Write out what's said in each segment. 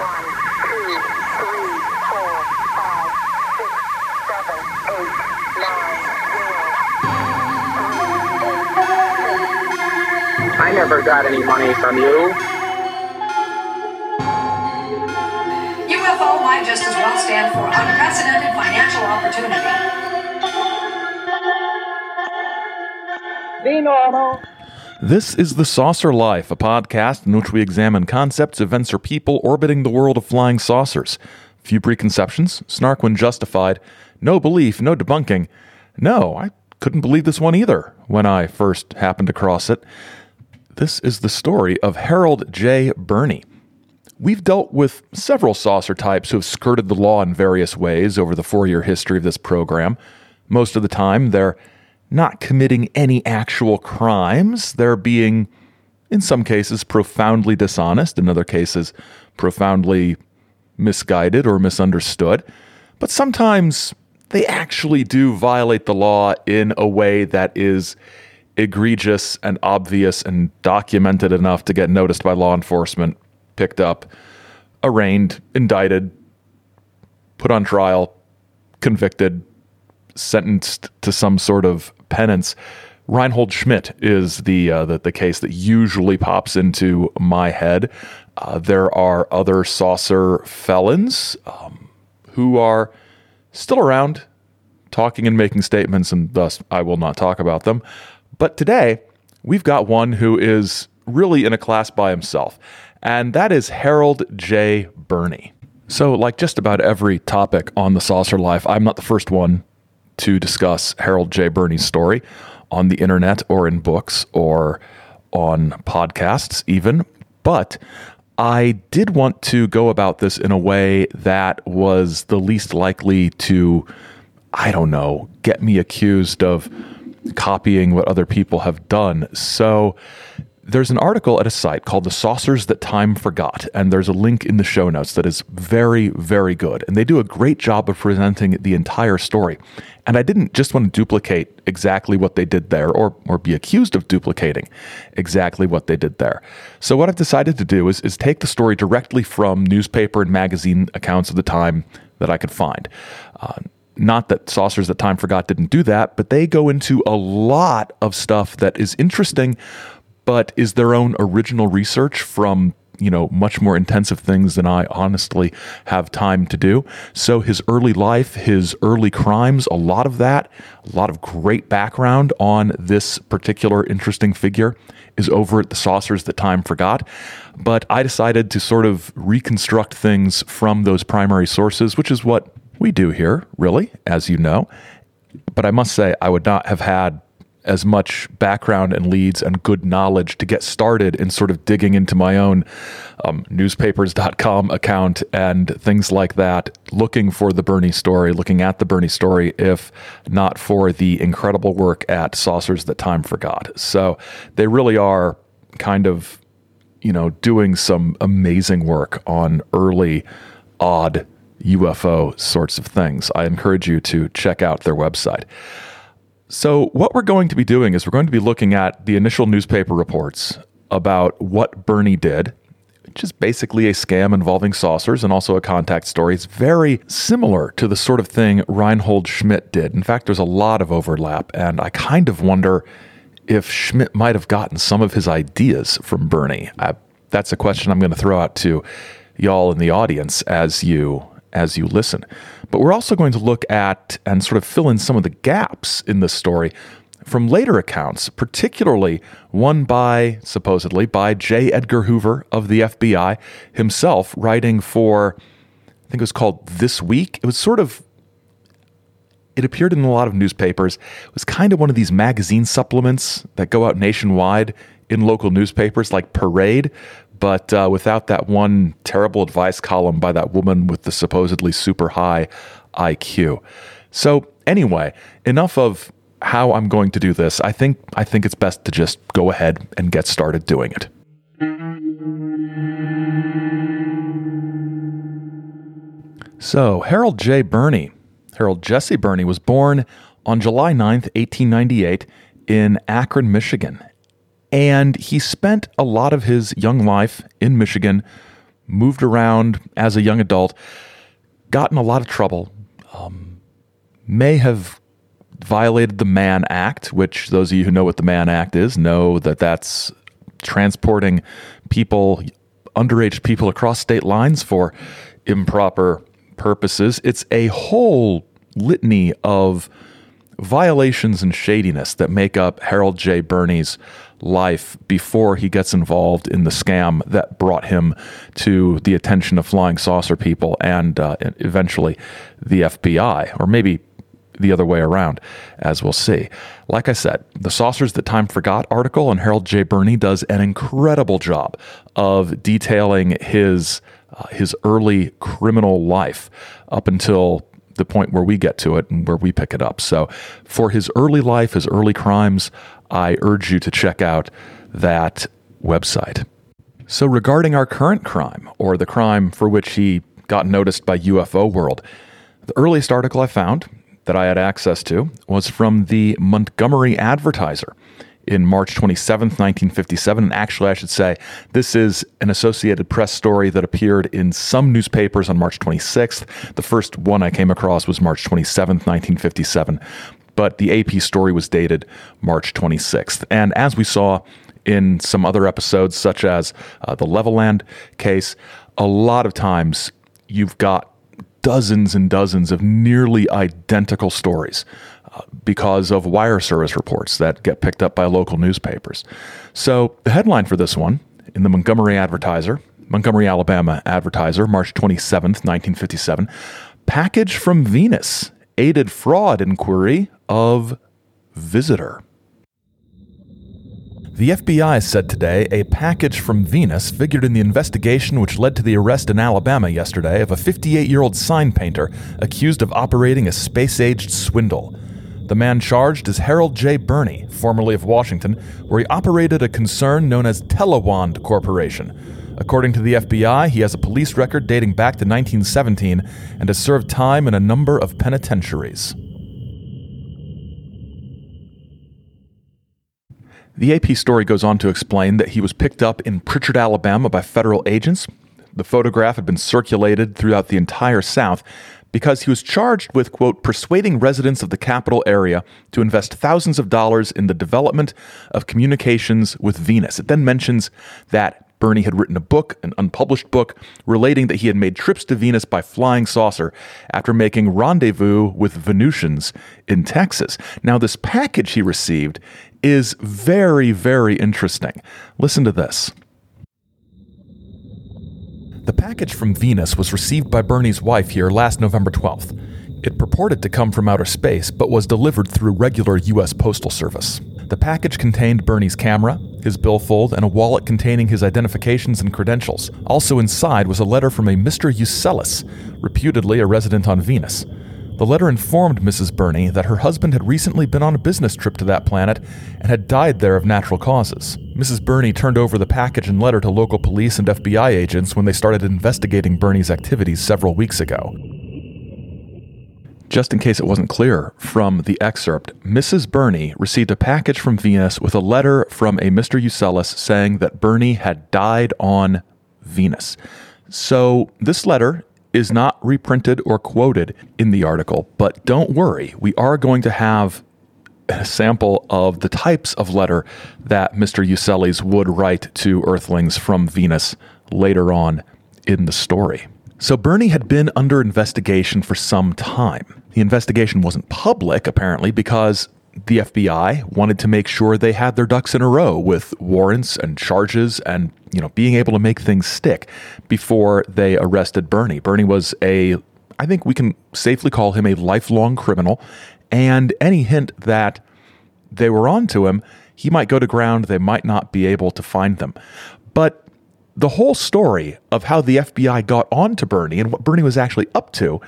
1, 2, 3, 4, 5, 6, 7, 8, 9, 0. I never got any money from you. UFO might just as well stand for unprecedented financial opportunity. Be normal. This is The Saucer Life, a podcast in which we examine concepts, events, or people orbiting the world of flying saucers. Few preconceptions, snark when justified, no belief, no debunking. No, I couldn't believe this one either when I first happened across it. This is the story of Harold J. Berney. We've dealt with several saucer types who have skirted the law in various ways over the 4-year history of this program. Most of the time, they're not committing any actual crimes. They're being, in some cases, profoundly dishonest, in other cases, profoundly misguided or misunderstood. But sometimes they actually do violate the law in a way that is egregious and obvious and documented enough to get noticed by law enforcement, picked up, arraigned, indicted, put on trial, convicted, sentenced to some sort of penance. Reinhold Schmidt is the case that usually pops into my head. There are other saucer felons who are still around talking and making statements, and thus I will not talk about them. But today, we've got one who is really in a class by himself, and that is Harold J. Berney. So like just about every topic on The Saucer Life, I'm not the first one to discuss Harold J. Berney's story on the internet or in books or on podcasts even. But I did want to go about this in a way that was the least likely to, I don't know, get me accused of copying what other people have done. So there's an article at a site called The Saucers That Time Forgot, and there's a link in the show notes that is very, very good. And they do a great job of presenting the entire story. And I didn't just want to duplicate exactly what they did there or be accused of duplicating exactly what they did there. So what I've decided to do is take the story directly from newspaper and magazine accounts of the time that I could find. Not that Saucers That Time Forgot didn't do that, but they go into a lot of stuff that is interesting, but is their own original research from, you know, much more intensive things than I honestly have time to do. So his early life, his early crimes, a lot of that, a lot of great background on this particular interesting figure is over at The Saucers That Time Forgot. But I decided to sort of reconstruct things from those primary sources, which is what we do here, really, as you know. But I must say, I would not have had as much background and leads and good knowledge to get started in sort of digging into my own newspapers.com account and things like that, looking for the Berney story, looking at the Berney story, if not for the incredible work at Saucers That Time Forgot. So they really are kind of, you know, doing some amazing work on early, odd UFO sorts of things. I encourage you to check out their website. So what we're going to be doing is we're going to be looking at the initial newspaper reports about what Berney did, which is basically a scam involving saucers and also a contact story. It's very similar to the sort of thing Reinhold Schmidt did. In fact, there's a lot of overlap, and I kind of wonder if Schmidt might have gotten some of his ideas from Berney. That's a question I'm going to throw out to y'all in the audience as you listen. But we're also going to look at and sort of fill in some of the gaps in this story from later accounts, particularly one supposedly by J. Edgar Hoover of the FBI himself, writing for, I think it was called This Week. It appeared in a lot of newspapers. It was kind of one of these magazine supplements that go out nationwide in local newspapers like Parade, but without that one terrible advice column by that woman with the supposedly super high IQ. So anyway, enough of how I'm going to do this. I think it's best to just go ahead and get started doing it. So Harold J. Berney, Harold Jesse Berney, was born on July 9th, 1898 in Akron, Michigan. And he spent a lot of his young life in Michigan, moved around as a young adult, got in a lot of trouble, may have violated the Mann Act, which those of you who know what the Mann Act is know that that's transporting people, underage people, across state lines for improper purposes. It's a whole litany of violations and shadiness that make up Harold J. Berney's life before he gets involved in the scam that brought him to the attention of flying saucer people and eventually the FBI, or maybe the other way around, as we'll see. Like I said, the Saucers That Time Forgot article on Harold J. Berney does an incredible job of detailing his early criminal life up until the point where we get to it and where we pick it up. So for his early life, his early crimes, I urge you to check out that website. So regarding our current crime, or the crime for which he got noticed by UFO World, the earliest article I found that I had access to was from the Montgomery Advertiser in March 27th, 1957. And actually, I should say, this is an Associated Press story that appeared in some newspapers on March 26th. The first one I came across was March 27th, 1957. But the AP story was dated March 26th. And as we saw in some other episodes, such as the Leveland case, a lot of times you've got dozens and dozens of nearly identical stories because of wire service reports that get picked up by local newspapers. So the headline for this one in the Montgomery Advertiser, Montgomery, Alabama Advertiser, March 27th, 1957, package from Venus aided fraud inquiry of visitor. The FBI said today a package from Venus figured in the investigation which led to the arrest in Alabama yesterday of a 58-year-old sign painter accused of operating a space-aged swindle. The man charged is Harold J. Berney, formerly of Washington, where he operated a concern known as Telewand Corporation. According to the FBI, he has a police record dating back to 1917 and has served time in a number of penitentiaries. The AP story goes on to explain that he was picked up in Pritchard, Alabama by federal agents. The photograph had been circulated throughout the entire South because he was charged with, quote, persuading residents of the capital area to invest thousands of dollars in the development of communications with Venus. It then mentions that Berney had written a book, an unpublished book, relating that he had made trips to Venus by flying saucer after making rendezvous with Venusians in Texas. Now, this package he received is very, very interesting. Listen to this. The package from Venus was received by Berney's wife here last November 12th. It purported to come from outer space, but was delivered through regular U.S. Postal Service. The package contained Berney's camera, his billfold, and a wallet containing his identifications and credentials. Also inside was a letter from a Mr. Ucellis, reputedly a resident on Venus. The letter informed Mrs. Berney that her husband had recently been on a business trip to that planet and had died there of natural causes. Mrs. Berney turned over the package and letter to local police and FBI agents when they started investigating Berney's activities several weeks ago. Just in case it wasn't clear from the excerpt, Mrs. Berney received a package from Venus with a letter from a Mr. Ucellis saying that Berney had died on Venus. So this letter is not reprinted or quoted in the article, but don't worry, we are going to have a sample of the types of letter that Mr. Ucellis would write to Earthlings from Venus later on in the story. So Berney had been under investigation for some time. The investigation wasn't public, apparently, because the FBI wanted to make sure they had their ducks in a row with warrants and charges and, being able to make things stick before they arrested Berney. Berney was I think we can safely call him a lifelong criminal, and any hint that they were onto him, he might go to ground, they might not be able to find them. But the whole story of how the FBI got on to Berney and what Berney was actually up to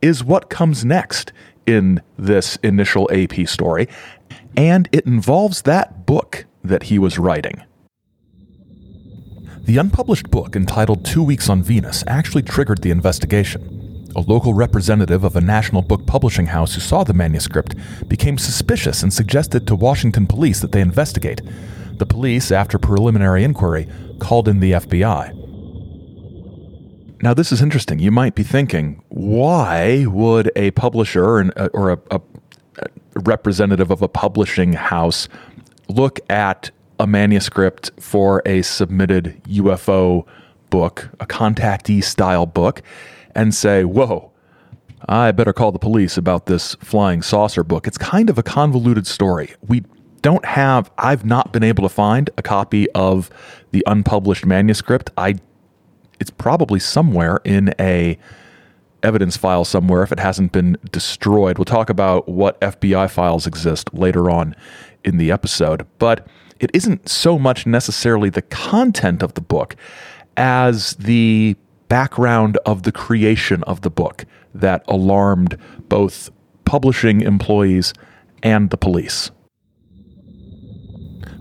is what comes next in this initial AP story, and it involves that book that he was writing. The unpublished book entitled 2 Weeks on Venus actually triggered the investigation. A local representative of a national book publishing house who saw the manuscript became suspicious and suggested to Washington police that they investigate. The police, after preliminary inquiry, called in the FBI. Now, this is interesting. You might be thinking, why would a publisher or a representative of a publishing house look at a manuscript for a submitted UFO book, a contactee-style book, and say, whoa, I better call the police about this flying saucer book? It's kind of a convoluted story. I've not been able to find a copy of the unpublished manuscript. It's probably somewhere in a evidence file somewhere if it hasn't been destroyed. We'll talk about what FBI files exist later on in the episode, but it isn't so much necessarily the content of the book as the background of the creation of the book that alarmed both publishing employees and the police.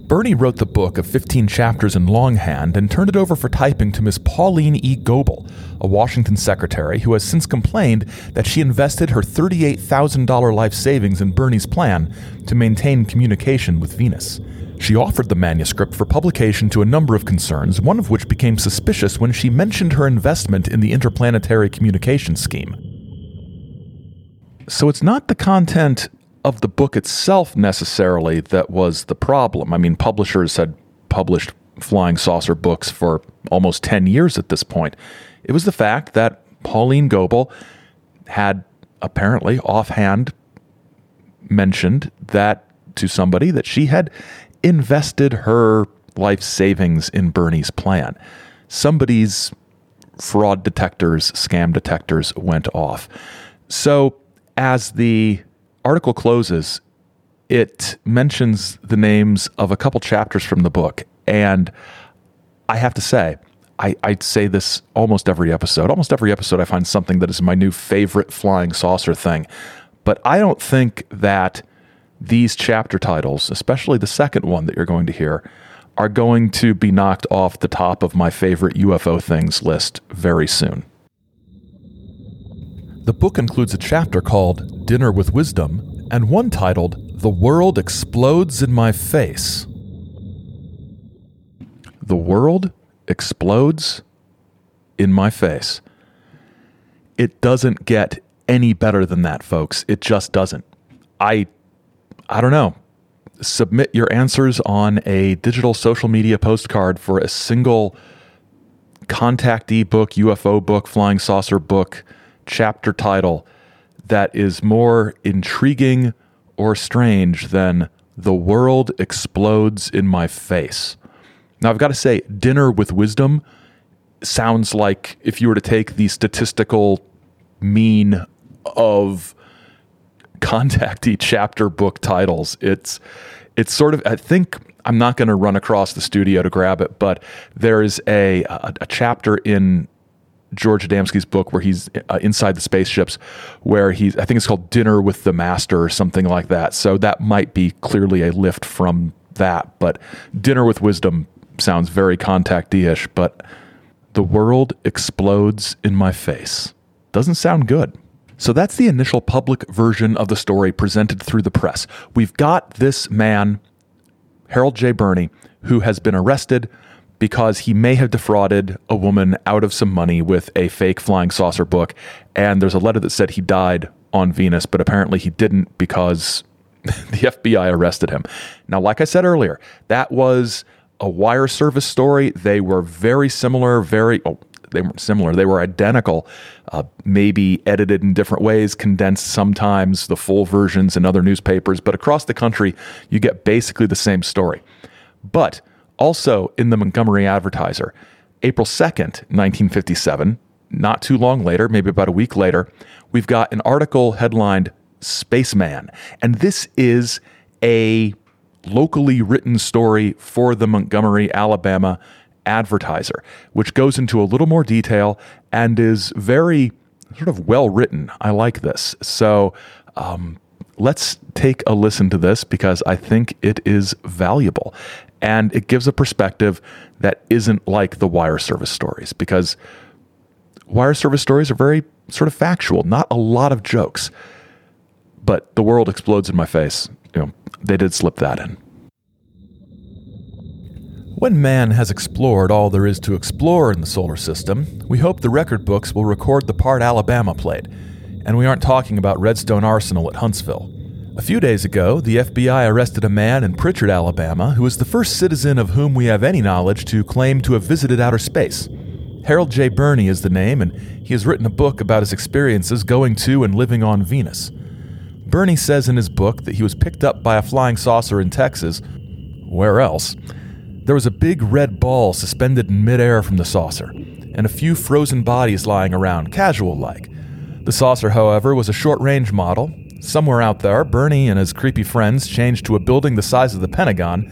Berney wrote the book of 15 chapters in longhand and turned it over for typing to Miss Pauline E. Goebel, a Washington secretary who has since complained that she invested her $38,000 life savings in Berney's plan to maintain communication with Venus. She offered the manuscript for publication to a number of concerns, one of which became suspicious when she mentioned her investment in the interplanetary communication scheme. So it's not the content of the book itself necessarily that was the problem. I mean, publishers had published flying saucer books for almost 10 years at this point. It was the fact that Pauline Goebel had apparently offhand mentioned that to somebody that she had invested her life savings in Berney's plan. Somebody's fraud detectors, scam detectors went off. So as the article closes, it mentions the names of a couple chapters from the book, and I have to say, I say this almost every episode. Almost every episode I find something that is my new favorite flying saucer thing, but I don't think that these chapter titles, especially the second one that you're going to hear, are going to be knocked off the top of my favorite UFO things list very soon. The book includes a chapter called Dinner with Wisdom and one titled The World Explodes in My Face. The World Explodes in My Face. It doesn't get any better than that, folks. It just doesn't. I don't know. Submit your answers on a digital social media postcard for a single contactee book, UFO book, flying saucer book, chapter title that is more intriguing or strange than The World Explodes in My Face. Now, I've got to say, Dinner with Wisdom sounds like if you were to take the statistical mean of contactee chapter book titles. It's sort of, I think I'm not going to run across the studio to grab it, but there is a chapter in George Adamski's book where he's inside the spaceships, where I think it's called Dinner with the Master or something like that. So that might be clearly a lift from that, but Dinner with Wisdom sounds very contactee-ish, but The World Explodes in My Face doesn't sound good. So that's the initial public version of the story presented through the press. We've got this man, Harold J. Berney, who has been arrested because he may have defrauded a woman out of some money with a fake flying saucer book. And there's a letter that said he died on Venus, but apparently he didn't because the FBI arrested him. Now, like I said earlier, that was a wire service story. They were very similar, they weren't similar. They were identical, maybe edited in different ways, condensed sometimes, the full versions in other newspapers. But across the country, you get basically the same story. But also in the Montgomery Advertiser, April 2nd, 1957, not too long later, maybe about a week later, we've got an article headlined Spaceman. And this is a locally written story for the Montgomery, Alabama Advertiser, which goes into a little more detail and is very sort of well written. I like this. So let's take a listen to this because I think it is valuable. And it gives a perspective that isn't like the wire service stories, because wire service stories are very sort of factual, not a lot of jokes. But The World Explodes in My Face, they did slip that in. When man has explored all there is to explore in the solar system, we hope the record books will record the part Alabama played, and we aren't talking about Redstone Arsenal at Huntsville. A few days ago, the FBI arrested a man in Pritchard, Alabama, who is the first citizen of whom we have any knowledge to claim to have visited outer space. Harold J. Berney is the name, and he has written a book about his experiences going to and living on Venus. Berney says in his book that he was picked up by a flying saucer in Texas. Where else? There was a big red ball suspended in midair from the saucer, and a few frozen bodies lying around, casual-like. The saucer, however, was a short-range model. Somewhere out there, Berney and his creepy friends changed to a building the size of the Pentagon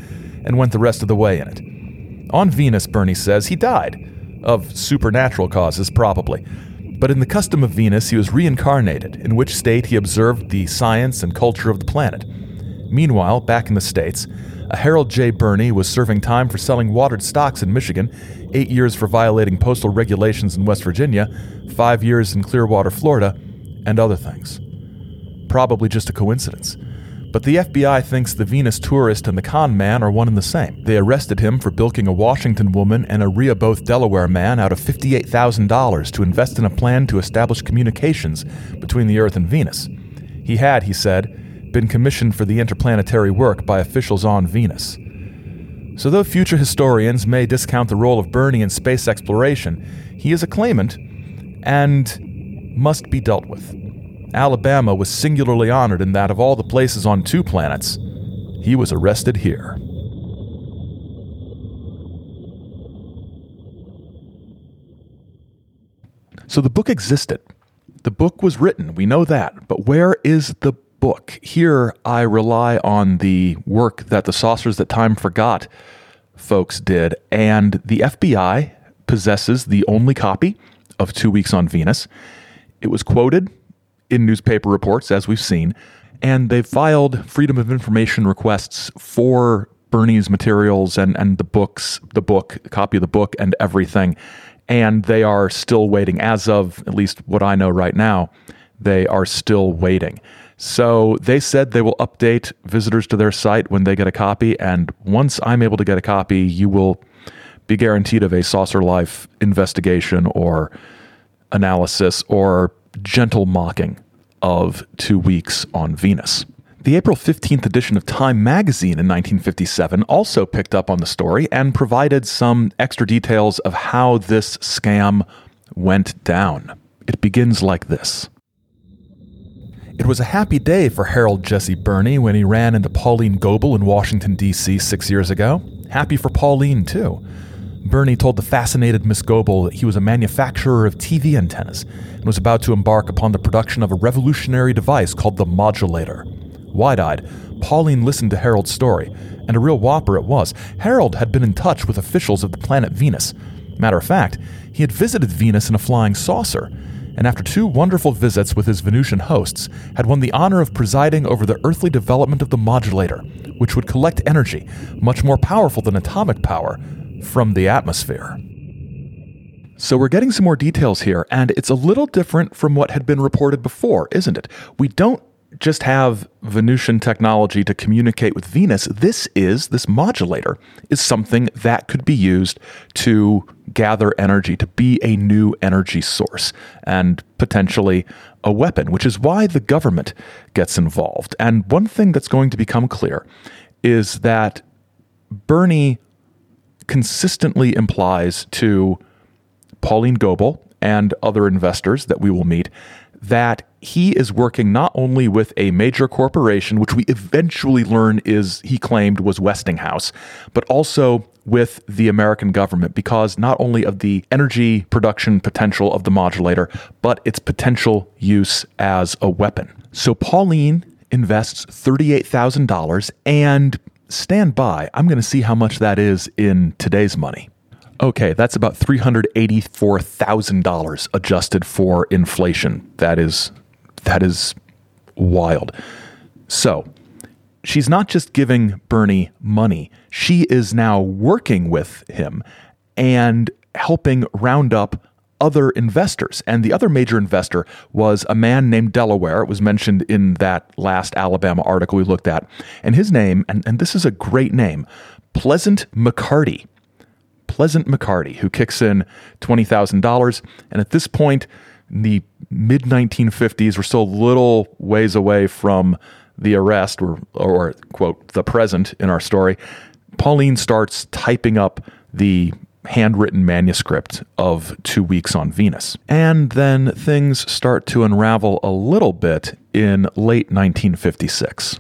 and went the rest of the way in it. On Venus, Berney says, he died. Of supernatural causes, probably. But in the custom of Venus, he was reincarnated, in which state he observed the science and culture of the planet. Meanwhile, back in the States, a Harold J. Berney was serving time for selling watered stocks in Michigan, 8 years for violating postal regulations in West Virginia, 5 years in Clearwater, Florida, and other things. Probably just a coincidence. But the FBI thinks the Venus tourist and the con man are one and the same. They arrested him for bilking a Washington woman and a Rehoboth, Delaware man out of $58,000 to invest in a plan to establish communications between the Earth and Venus. He had, he said, been commissioned for the interplanetary work by officials on Venus. So though future historians may discount the role of Berney in space exploration, he is a claimant and must be dealt with. Alabama was singularly honored in that of all the places on two planets, he was arrested here. So the book existed. The book was written, we know that, but where is the book? Here I rely on the work that the Saucers That Time Forgot folks did, and the FBI possesses the only copy of 2 Weeks on Venus. It was quoted in newspaper reports, as we've seen, and they've filed Freedom of Information requests for Berney's materials and the copy of the book and everything, and they are still waiting. As of at least what I know right now, they are still waiting. So they said they will update visitors to their site when they get a copy, and once I'm able to get a copy, you will be guaranteed of a Saucer Life investigation or analysis or gentle mocking of 2 Weeks on Venus. The April 15th edition of Time magazine in 1957 also picked up on the story and provided some extra details of how this scam went down. It begins like this. It was a happy day for Harold Jesse Berney when he ran into Pauline Goebel in Washington, D.C. 6 years ago. Happy for Pauline, too. Berney told the fascinated Miss Goebel that he was a manufacturer of TV antennas and was about to embark upon the production of a revolutionary device called the modulator. Wide-eyed, Pauline listened to Harold's story, and a real whopper it was. Harold had been in touch with officials of the planet Venus. Matter of fact, he had visited Venus in a flying saucer, and after two wonderful visits with his Venusian hosts, had won the honor of presiding over the earthly development of the modulator, which would collect energy, much more powerful than atomic power, from the atmosphere. So we're getting some more details here, and it's a little different from what had been reported before, isn't it? We don't just have Venusian technology to communicate with Venus. This modulator is something that could be used to gather energy, to be a new energy source, and potentially a weapon, which is why the government gets involved. And one thing that's going to become clear is that Berney consistently implies to Pauline Goebel and other investors that we will meet that he is working not only with a major corporation, which we eventually learn he claimed was Westinghouse, but also with the American government, because not only of the energy production potential of the modulator, but its potential use as a weapon. So Pauline invests $38,000 and stand by. I'm going to see how much that is in today's money. Okay, that's about $384,000 adjusted for inflation. That is wild. So she's not just giving Berney money. She is now working with him and helping round up other investors. And the other major investor was a man named Delaware. It was mentioned in that last Alabama article we looked at. And his name, and this is a great name, Pleasant McCarty. Pleasant McCarty, who kicks in $20,000. And at this point, in the mid-1950s, we're still a little ways away from the arrest, or quote, the present in our story, Pauline starts typing up the handwritten manuscript of 2 Weeks on Venus. And then things start to unravel a little bit in late 1956.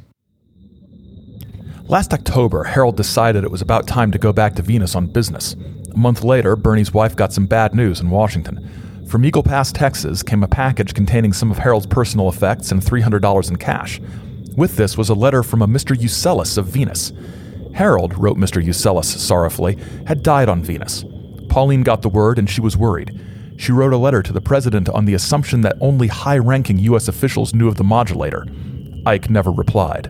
Last October, Harold decided it was about time to go back to Venus on business. A month later, Berney's wife got some bad news in Washington. From Eagle Pass, Texas, came a package containing some of Harold's personal effects and $300 in cash. With this was a letter from a Mr. Ucellis of Venus. Harold, wrote Mr. Ucellis sorrowfully, had died on Venus. Pauline got the word and she was worried. She wrote a letter to the president on the assumption that only high-ranking U.S. officials knew of the modulator. Ike never replied.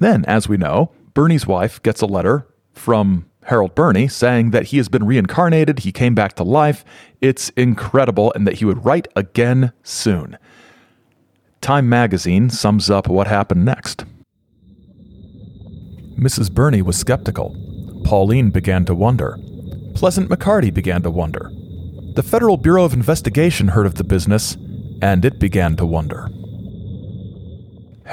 Then, as we know, Berney's wife gets a letter from Harold Berney saying that he has been reincarnated, he came back to life, it's incredible, and that he would write again soon. Time magazine sums up what happened next. Mrs. Berney was skeptical. Pauline began to wonder. Pleasant McCarty began to wonder. The Federal Bureau of Investigation heard of the business, and it began to wonder.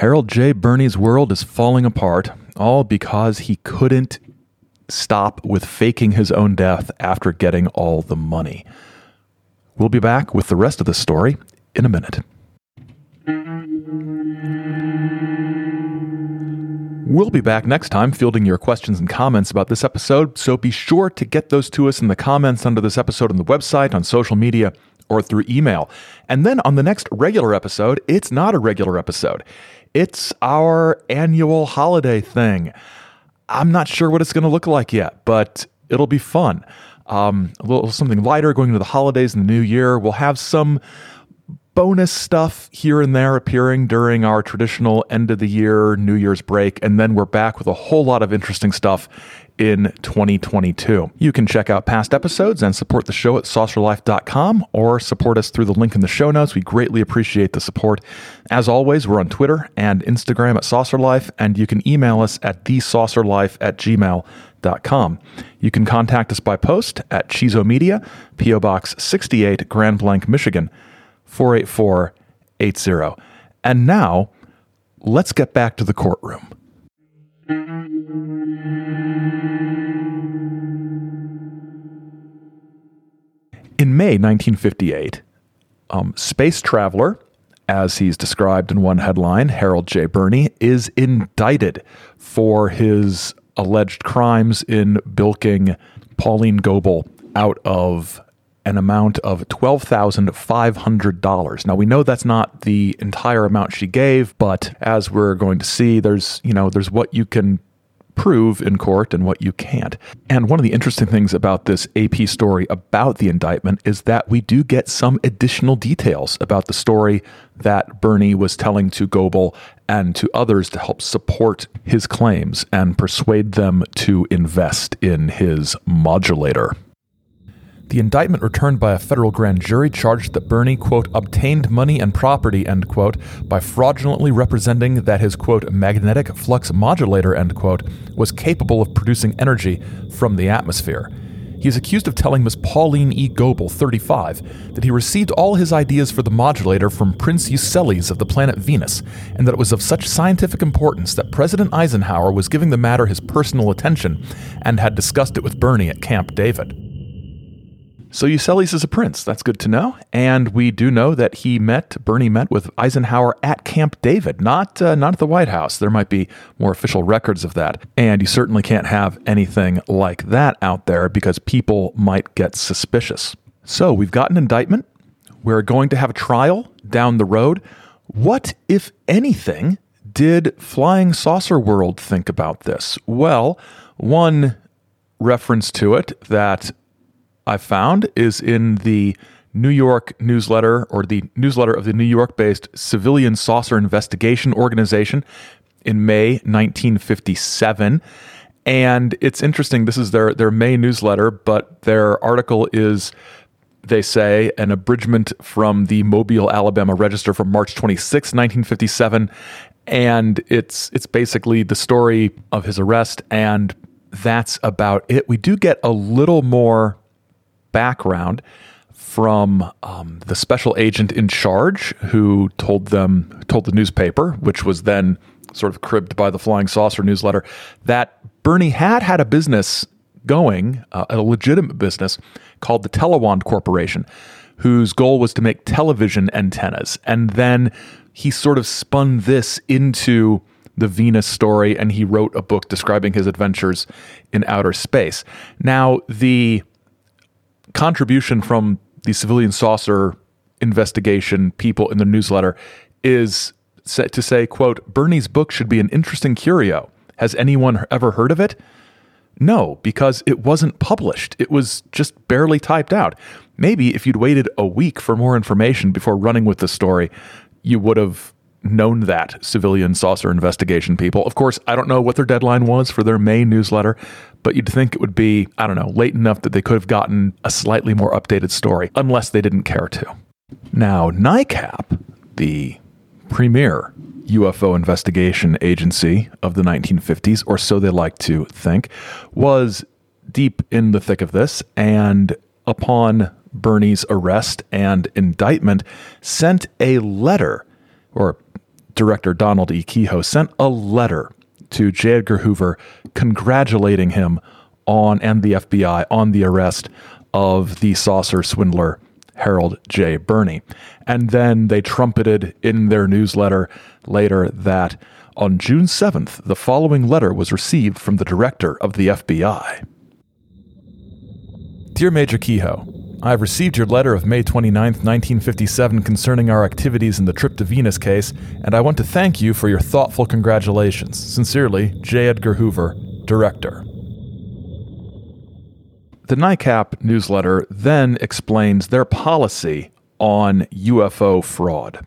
Harold J. Berney's world is falling apart, all because he couldn't stop with faking his own death after getting all the money. We'll be back with the rest of the story in a minute. We'll be back next time fielding your questions and comments about this episode, so be sure to get those to us in the comments under this episode on the website, on social media, or through email. And then on the next regular episode, it's not a regular episode. It's our annual holiday thing. I'm not sure what it's going to look like yet, but it'll be fun. A little something lighter going into the holidays and the new year. We'll have some bonus stuff here and there appearing during our traditional end of the year, New Year's break, and then we're back with a whole lot of interesting stuff in 2022. You can check out past episodes and support the show at saucerlife.com or support us through the link in the show notes. We greatly appreciate the support. As always, we're on Twitter and Instagram at saucerlife, and you can email us at thesaucerlife@gmail.com. You can contact us by post at Chizo Media, PO Box 68, Grand Blanc, Michigan, 48480. And now, let's get back to the courtroom. In May 1958, space traveler, as he's described in one headline, Harold J. Berney, is indicted for his alleged crimes in bilking Pauline Goebel out of an amount of $12,500. Now, we know that's not the entire amount she gave, but as we're going to see, there's what you can prove in court and what you can't. And one of the interesting things about this AP story about the indictment is that we do get some additional details about the story that Berney was telling to Goebel and to others to help support his claims and persuade them to invest in his modulator. The indictment returned by a federal grand jury charged that Berney, quote, obtained money and property, end quote, by fraudulently representing that his, quote, magnetic flux modulator, end quote, was capable of producing energy from the atmosphere. He is accused of telling Miss Pauline E. Goebel, 35, that he received all his ideas for the modulator from Prince Ucellis of the planet Venus, and that it was of such scientific importance that President Eisenhower was giving the matter his personal attention and had discussed it with Berney at Camp David. So Ucellis is a prince. That's good to know. And we do know that Berney met with Eisenhower at Camp David, not at the White House. There might be more official records of that. And you certainly can't have anything like that out there because people might get suspicious. So we've got an indictment. We're going to have a trial down the road. What, if anything, did Flying Saucer World think about this? Well, one reference to it that I found is in the New York newsletter, or the newsletter of the New York-based Civilian Saucer Investigation Organization in May 1957. And it's interesting, this is their May newsletter, but their article is, they say, an abridgment from the Mobile, Alabama Register from March 26, 1957. And it's basically the story of his arrest and that's about it. We do get a little more background from the special agent in charge who told the newspaper, which was then sort of cribbed by the Flying Saucer newsletter, that Berney had a business going, a legitimate business called the Telewand Corporation, whose goal was to make television antennas. And then he sort of spun this into the Venus story, and he wrote a book describing his adventures in outer space. Now, the contribution from the Civilian Saucer Investigation people in the newsletter is set to say, quote, "Berney's book should be an interesting curio. Has anyone ever heard of it? No, because it wasn't published. It was just barely typed out. Maybe if you'd waited a week for more information before running with the story, you would have known that, Civilian Saucer Investigation people." Of course, I don't know what their deadline was for their May newsletter, but you'd think it would be, I don't know, late enough that they could have gotten a slightly more updated story, unless they didn't care to. Now, NICAP, the premier UFO investigation agency of the 1950s, or so they like to think, was deep in the thick of this, and upon Berney's arrest and indictment, sent a letter, or director Donald E. Keyhoe sent a letter to J. Edgar Hoover congratulating him and the FBI on the arrest of the saucer swindler Harold J. Berney. And then they trumpeted in their newsletter later that on June 7th, the following letter was received from the director of the FBI. Dear Major Keyhoe, I have received your letter of May 29, 1957 concerning our activities in the trip to Venus case, and I want to thank you for your thoughtful congratulations. Sincerely, J. Edgar Hoover, Director. The NICAP newsletter then explains their policy on UFO fraud.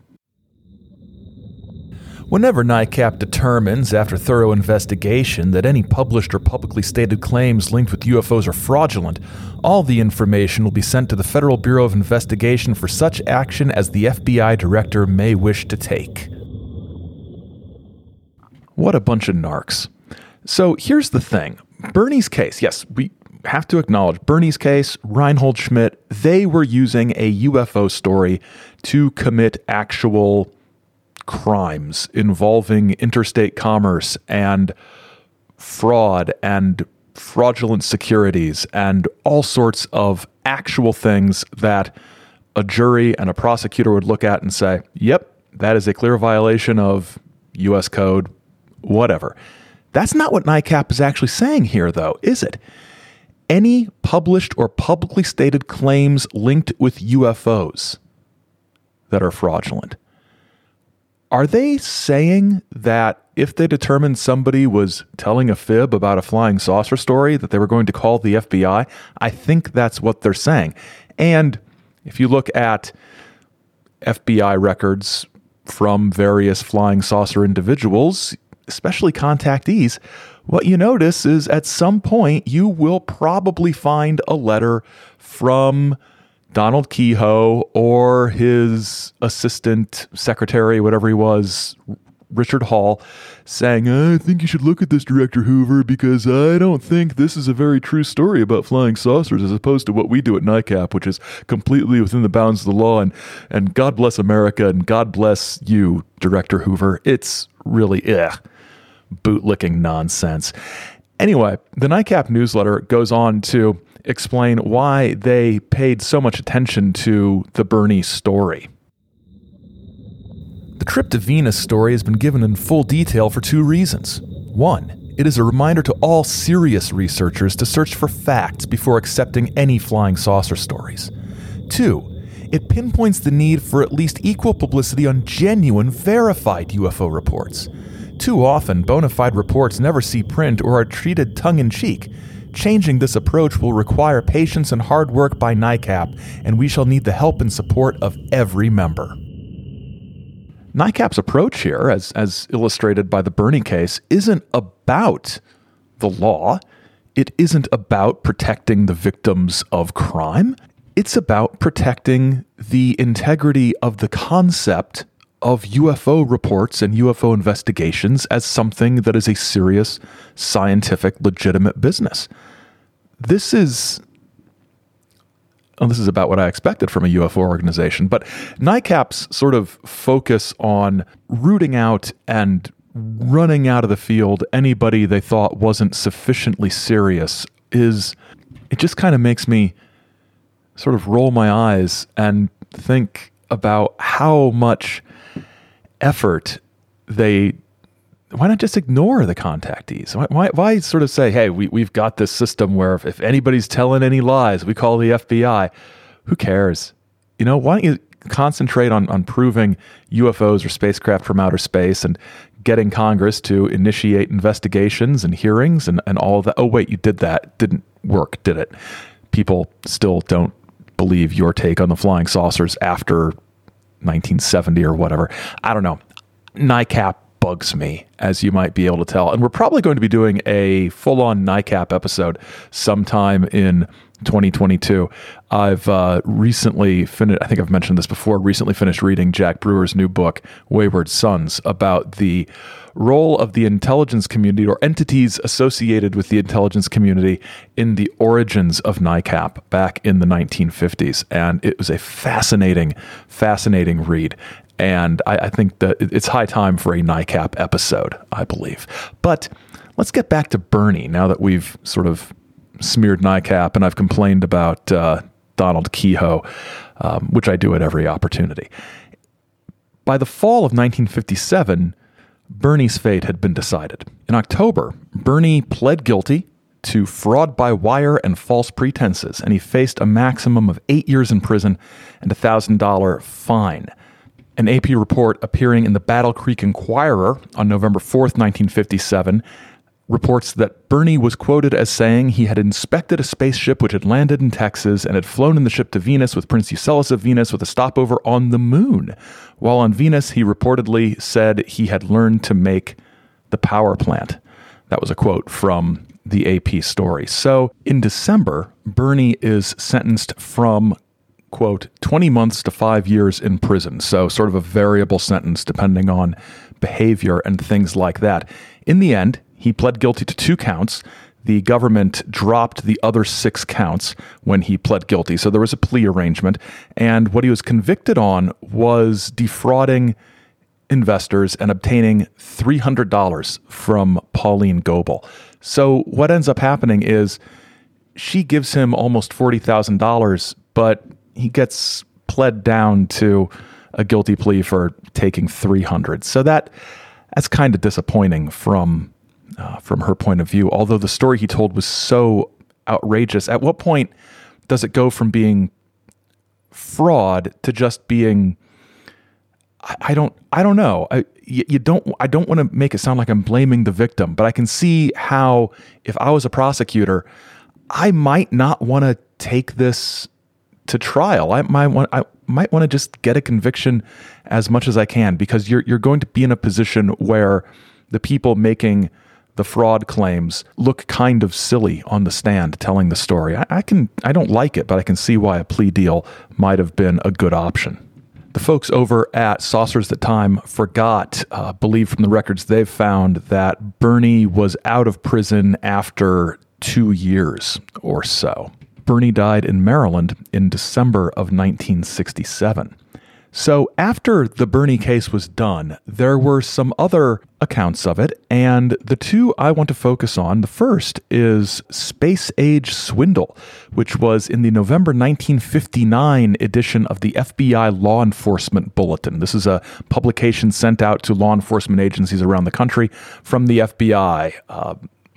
Whenever NICAP determines, after thorough investigation, that any published or publicly stated claims linked with UFOs are fraudulent, all the information will be sent to the Federal Bureau of Investigation for such action as the FBI director may wish to take. What a bunch of narcs. So here's the thing. Berney's case, yes, we have to acknowledge Berney's case, Reinhold Schmidt, they were using a UFO story to commit actual crimes involving interstate commerce and fraud and fraudulent securities and all sorts of actual things that a jury and a prosecutor would look at and say, yep, that is a clear violation of U.S. code, whatever. That's not what NICAP is actually saying here, though, is it? Any published or publicly stated claims linked with UFOs that are fraudulent. Are they saying that if they determined somebody was telling a fib about a flying saucer story that they were going to call the FBI? I think that's what they're saying. And if you look at FBI records from various flying saucer individuals, especially contactees, what you notice is at some point you will probably find a letter from Donald Keyhoe or his assistant secretary, whatever he was, Richard Hall, saying, I think you should look at this, Director Hoover, because I don't think this is a very true story about flying saucers as opposed to what we do at NICAP, which is completely within the bounds of the law. And God bless America and God bless you, Director Hoover. It's really bootlicking nonsense. Anyway, the NICAP newsletter goes on to explain why they paid so much attention to the Berney story. The trip to Venus story has been given in full detail for two reasons. One, it is a reminder to all serious researchers to search for facts before accepting any flying saucer stories. Two, it pinpoints the need for at least equal publicity on genuine, verified UFO reports. Too often, bona fide reports never see print or are treated tongue-in-cheek. Changing this approach will require patience and hard work by NICAP, and we shall need the help and support of every member. NICAP's approach here, as illustrated by the Berney case, isn't about the law. It isn't about protecting the victims of crime. It's about protecting the integrity of the concept of UFO reports and UFO investigations as something that is a serious, scientific, legitimate business. This is about what I expected from a UFO organization, but NICAP's sort of focus on rooting out and running out of the field anybody they thought wasn't sufficiently serious it just kind of makes me sort of roll my eyes and think about how much effort why not just ignore the contactees? Why sort of say, hey, we've got this system where if anybody's telling any lies, we call the FBI. Who cares? You know, why don't you concentrate on proving UFOs or spacecraft from outer space and getting Congress to initiate investigations and hearings and all that? Oh, wait, you did that. It didn't work, did it? People still don't believe your take on the flying saucers after 1970 or whatever. I don't know. NICAP bugs me, as you might be able to tell. And we're probably going to be doing a full-on NICAP episode sometime in 2022. I've recently finished, I think I've mentioned this before, recently finished reading Jack Brewer's new book, Wayward Sons, about the role of the intelligence community or entities associated with the intelligence community in the origins of NICAP back in the 1950s. And it was a fascinating read. And I think that it's high time for a NICAP episode, I believe. But let's get back to Berney now that we've sort of smeared NICAP and I've complained about Donald Keyhoe, which I do at every opportunity. By the fall of 1957, Berney's fate had been decided. In October, Berney pled guilty to fraud by wire and false pretenses, and he faced a maximum of 8 years in prison and a $1,000 fine. An AP report appearing in the Battle Creek Inquirer on November 4th, 1957, reports that Berney was quoted as saying he had inspected a spaceship which had landed in Texas and had flown in the ship to Venus with Prince Ucellis of Venus with a stopover on the moon. While on Venus, he reportedly said he had learned to make the power plant. That was a quote from the AP story. So in December, Berney is sentenced from, quote, 20 months to 5 years in prison. So sort of a variable sentence depending on behavior and things like that. In the end, he pled guilty to 2 counts. The government dropped the other 6 counts when he pled guilty. So there was a plea arrangement. And what he was convicted on was defrauding investors and obtaining $300 from Pauline Goebel. So what ends up happening is she gives him almost $40,000, but he gets pled down to a guilty plea for taking $300. So that's kind of disappointing from her point of view, although the story he told was so outrageous. At what point does it go from being fraud to just being, I don't know. I don't want to make it sound like I'm blaming the victim, but I can see how if I was a prosecutor, I might not want to take this to trial. I might want to just get a conviction as much as I can, because you're going to be in a position where the people making the fraud claims look kind of silly on the stand telling the story. I don't like it, but I can see why a plea deal might have been a good option. The folks over at Saucers That Time Forgot believe from the records they've found that Berney was out of prison after 2 years or so. Berney died in Maryland in December of 1967. So after the Berney case was done, there were some other accounts of it, and the two I want to focus on, the first is Space Age Swindle, which was in the November 1959 edition of the FBI Law Enforcement Bulletin. This is a publication sent out to law enforcement agencies around the country from the FBI,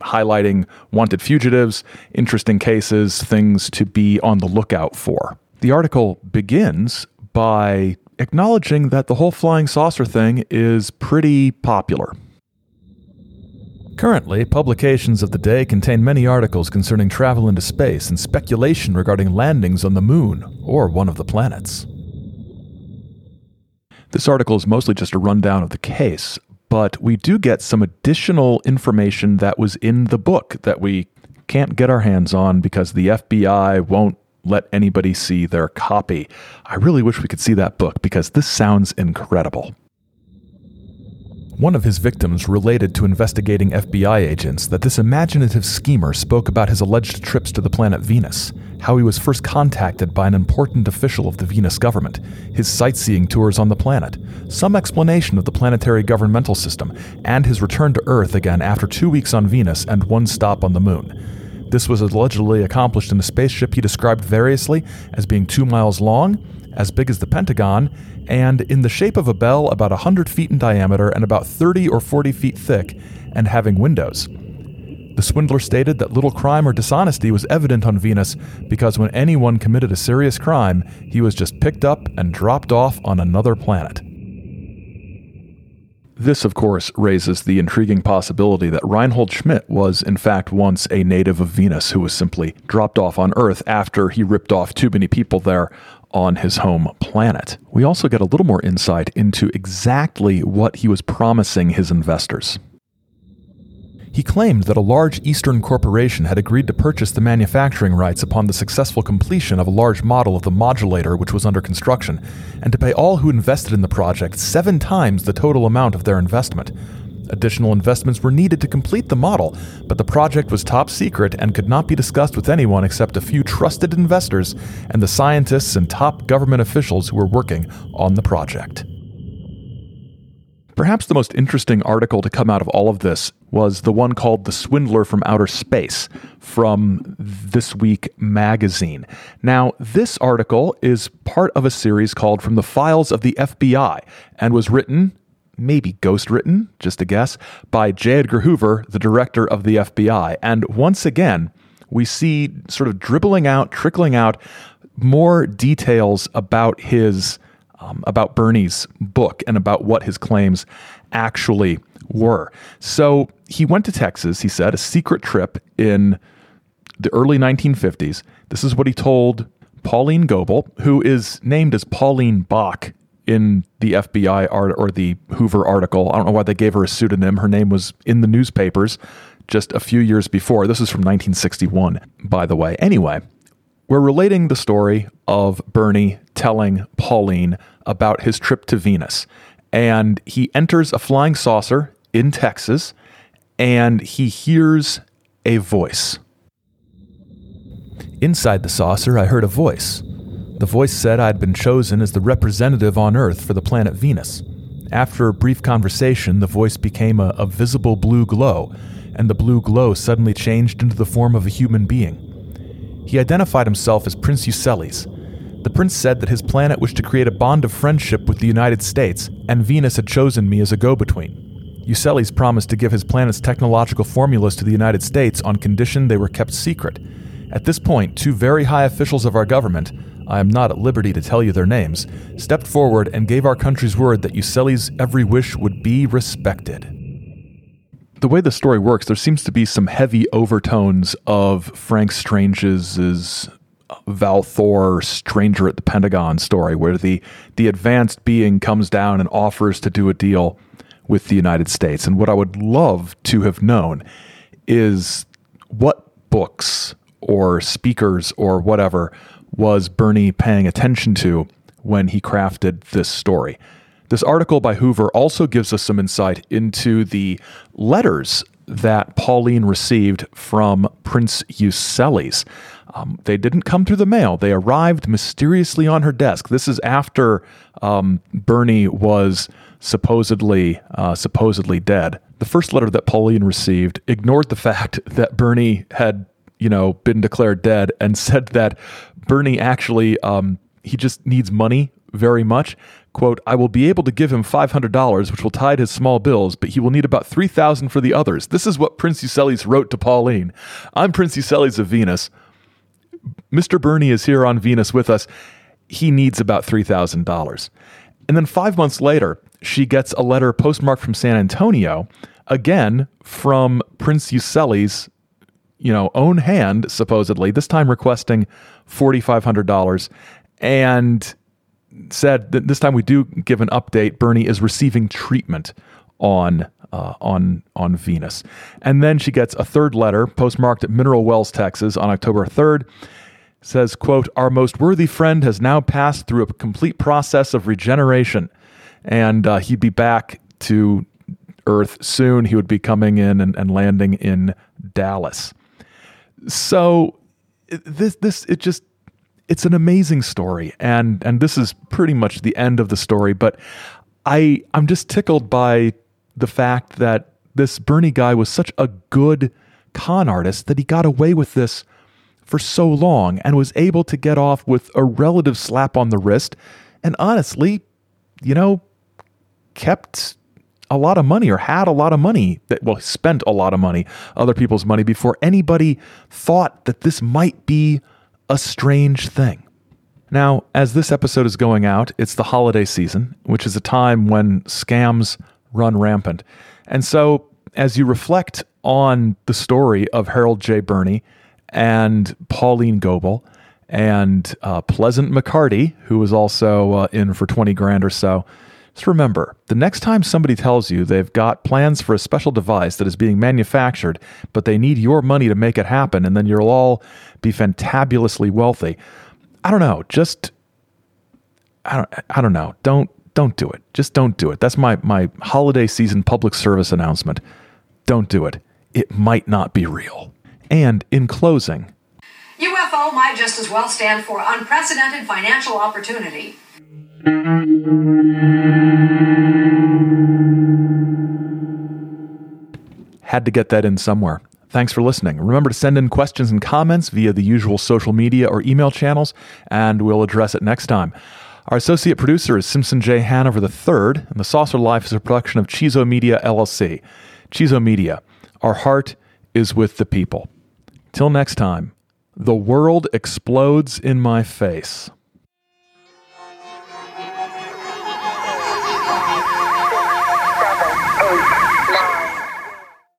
highlighting wanted fugitives, interesting cases, things to be on the lookout for. The article begins by acknowledging that the whole flying saucer thing is pretty popular. Currently, publications of the day contain many articles concerning travel into space and speculation regarding landings on the moon or one of the planets. This article is mostly just a rundown of the case, but we do get some additional information that was in the book that we can't get our hands on because the FBI won't let anybody see their copy. I really wish we could see that book because this sounds incredible. One of his victims related to investigating FBI agents that this imaginative schemer spoke about his alleged trips to the planet Venus, how he was first contacted by an important official of the Venus government, his sightseeing tours on the planet, some explanation of the planetary governmental system, and his return to Earth again after 2 weeks on Venus and one stop on the moon. This was allegedly accomplished in a spaceship he described variously as being 2 miles long, as big as the Pentagon, and in the shape of a bell about 100 feet in diameter and about 30 or 40 feet thick, and having windows. The swindler stated that little crime or dishonesty was evident on Venus because when anyone committed a serious crime, he was just picked up and dropped off on another planet. This, of course, raises the intriguing possibility that Reinhold Schmidt was, in fact, once a native of Venus who was simply dropped off on Earth after he ripped off too many people there on his home planet. We also get a little more insight into exactly what he was promising his investors. He claimed that a large Eastern corporation had agreed to purchase the manufacturing rights upon the successful completion of a large model of the modulator which was under construction, and to pay all who invested in the project 7 times the total amount of their investment. Additional investments were needed to complete the model, but the project was top secret and could not be discussed with anyone except a few trusted investors and the scientists and top government officials who were working on the project. Perhaps the most interesting article to come out of all of this was the one called The Swindler from Outer Space from This Week magazine. Now, this article is part of a series called From the Files of the FBI and was written, maybe ghost-written, just a guess, by J. Edgar Hoover, the director of the FBI. And once again, we see sort of trickling out more details about his about Berney's book and about what his claims actually were. So he went to Texas, he said, a secret trip in the early 1950s. This is what he told Pauline Goebel, who is named as Pauline Bach in the FBI art or the Hoover article. I don't know why they gave her a pseudonym. Her name was in the newspapers just a few years before. This is from 1961, by the way. Anyway, we're relating the story of Berney telling Pauline about his trip to Venus. And he enters a flying saucer in Texas, and he hears a voice. Inside the saucer, I heard a voice. The voice said I had been chosen as the representative on Earth for the planet Venus. After a brief conversation, the voice became a visible blue glow, and the blue glow suddenly changed into the form of a human being. He identified himself as Prince Ucellis. The prince said that his planet wished to create a bond of friendship with the United States, and Venus had chosen me as a go-between. Ucellis promised to give his planet's technological formulas to the United States on condition they were kept secret. At this point, 2 very high officials of our government, I am not at liberty to tell you their names, stepped forward and gave our country's word that Ucellis' every wish would be respected. The way the story works, there seems to be some heavy overtones of Frank Stranges' Val Thor Stranger at the Pentagon story, where the advanced being comes down and offers to do a deal with the United States. And what I would love to have known is what books or speakers or whatever was Berney paying attention to when he crafted this story. This article by Hoover also gives us some insight into the letters that Pauline received from Prince Ucellis. They didn't come through the mail. They arrived mysteriously on her desk. This is after Berney was supposedly dead. The first letter that Pauline received ignored the fact that Berney had, been declared dead and said that Berney actually he just needs money very much. Quote, I will be able to give him $500, which will tide his small bills, but he will need about $3,000 for the others. This is what Prince Ucellis wrote to Pauline. I'm Prince Ucellis of Venus. Mr. Berney is here on Venus with us. He needs about $3,000. And then 5 months later, she gets a letter postmarked from San Antonio, again from Prince Ucellis, own hand, supposedly, this time requesting $4,500. And said that this time we do give an update. Berney is receiving treatment on Venus. And then she gets a third letter postmarked at Mineral Wells, Texas on October 3rd. Says, quote, our most worthy friend has now passed through a complete process of regeneration, and he'd be back to Earth soon. He would be coming in and landing in Dallas. So it's an amazing story. And this is pretty much the end of the story, but I'm just tickled by the fact that this Berney guy was such a good con artist that he got away with this for so long and was able to get off with a relative slap on the wrist and honestly, kept a lot of money or had a lot of money spent a lot of money, other people's money, before anybody thought that this might be a strange thing. Now, as this episode is going out, it's the holiday season, which is a time when scams run rampant. And so as you reflect on the story of Harold J. Berney and Pauline Goebel and Pleasant McCarty, who was also in for 20 grand or so, just remember, the next time somebody tells you they've got plans for a special device that is being manufactured, but they need your money to make it happen, and then you'll all be fantabulously wealthy. I don't know. Don't do it. Just don't do it. That's my holiday season public service announcement. Don't do it. It might not be real. And in closing, UFO might just as well stand for unprecedented financial opportunity. Had to get that in somewhere. Thanks for listening. Remember to send in questions and comments via the usual social media or email channels, and we'll address it next time. Our associate producer is Simpson J. Hanover III, and The Saucer Life is a production of Chizo Media, LLC. Chizo Media, our heart is with the people. Till next time, the world explodes in my face.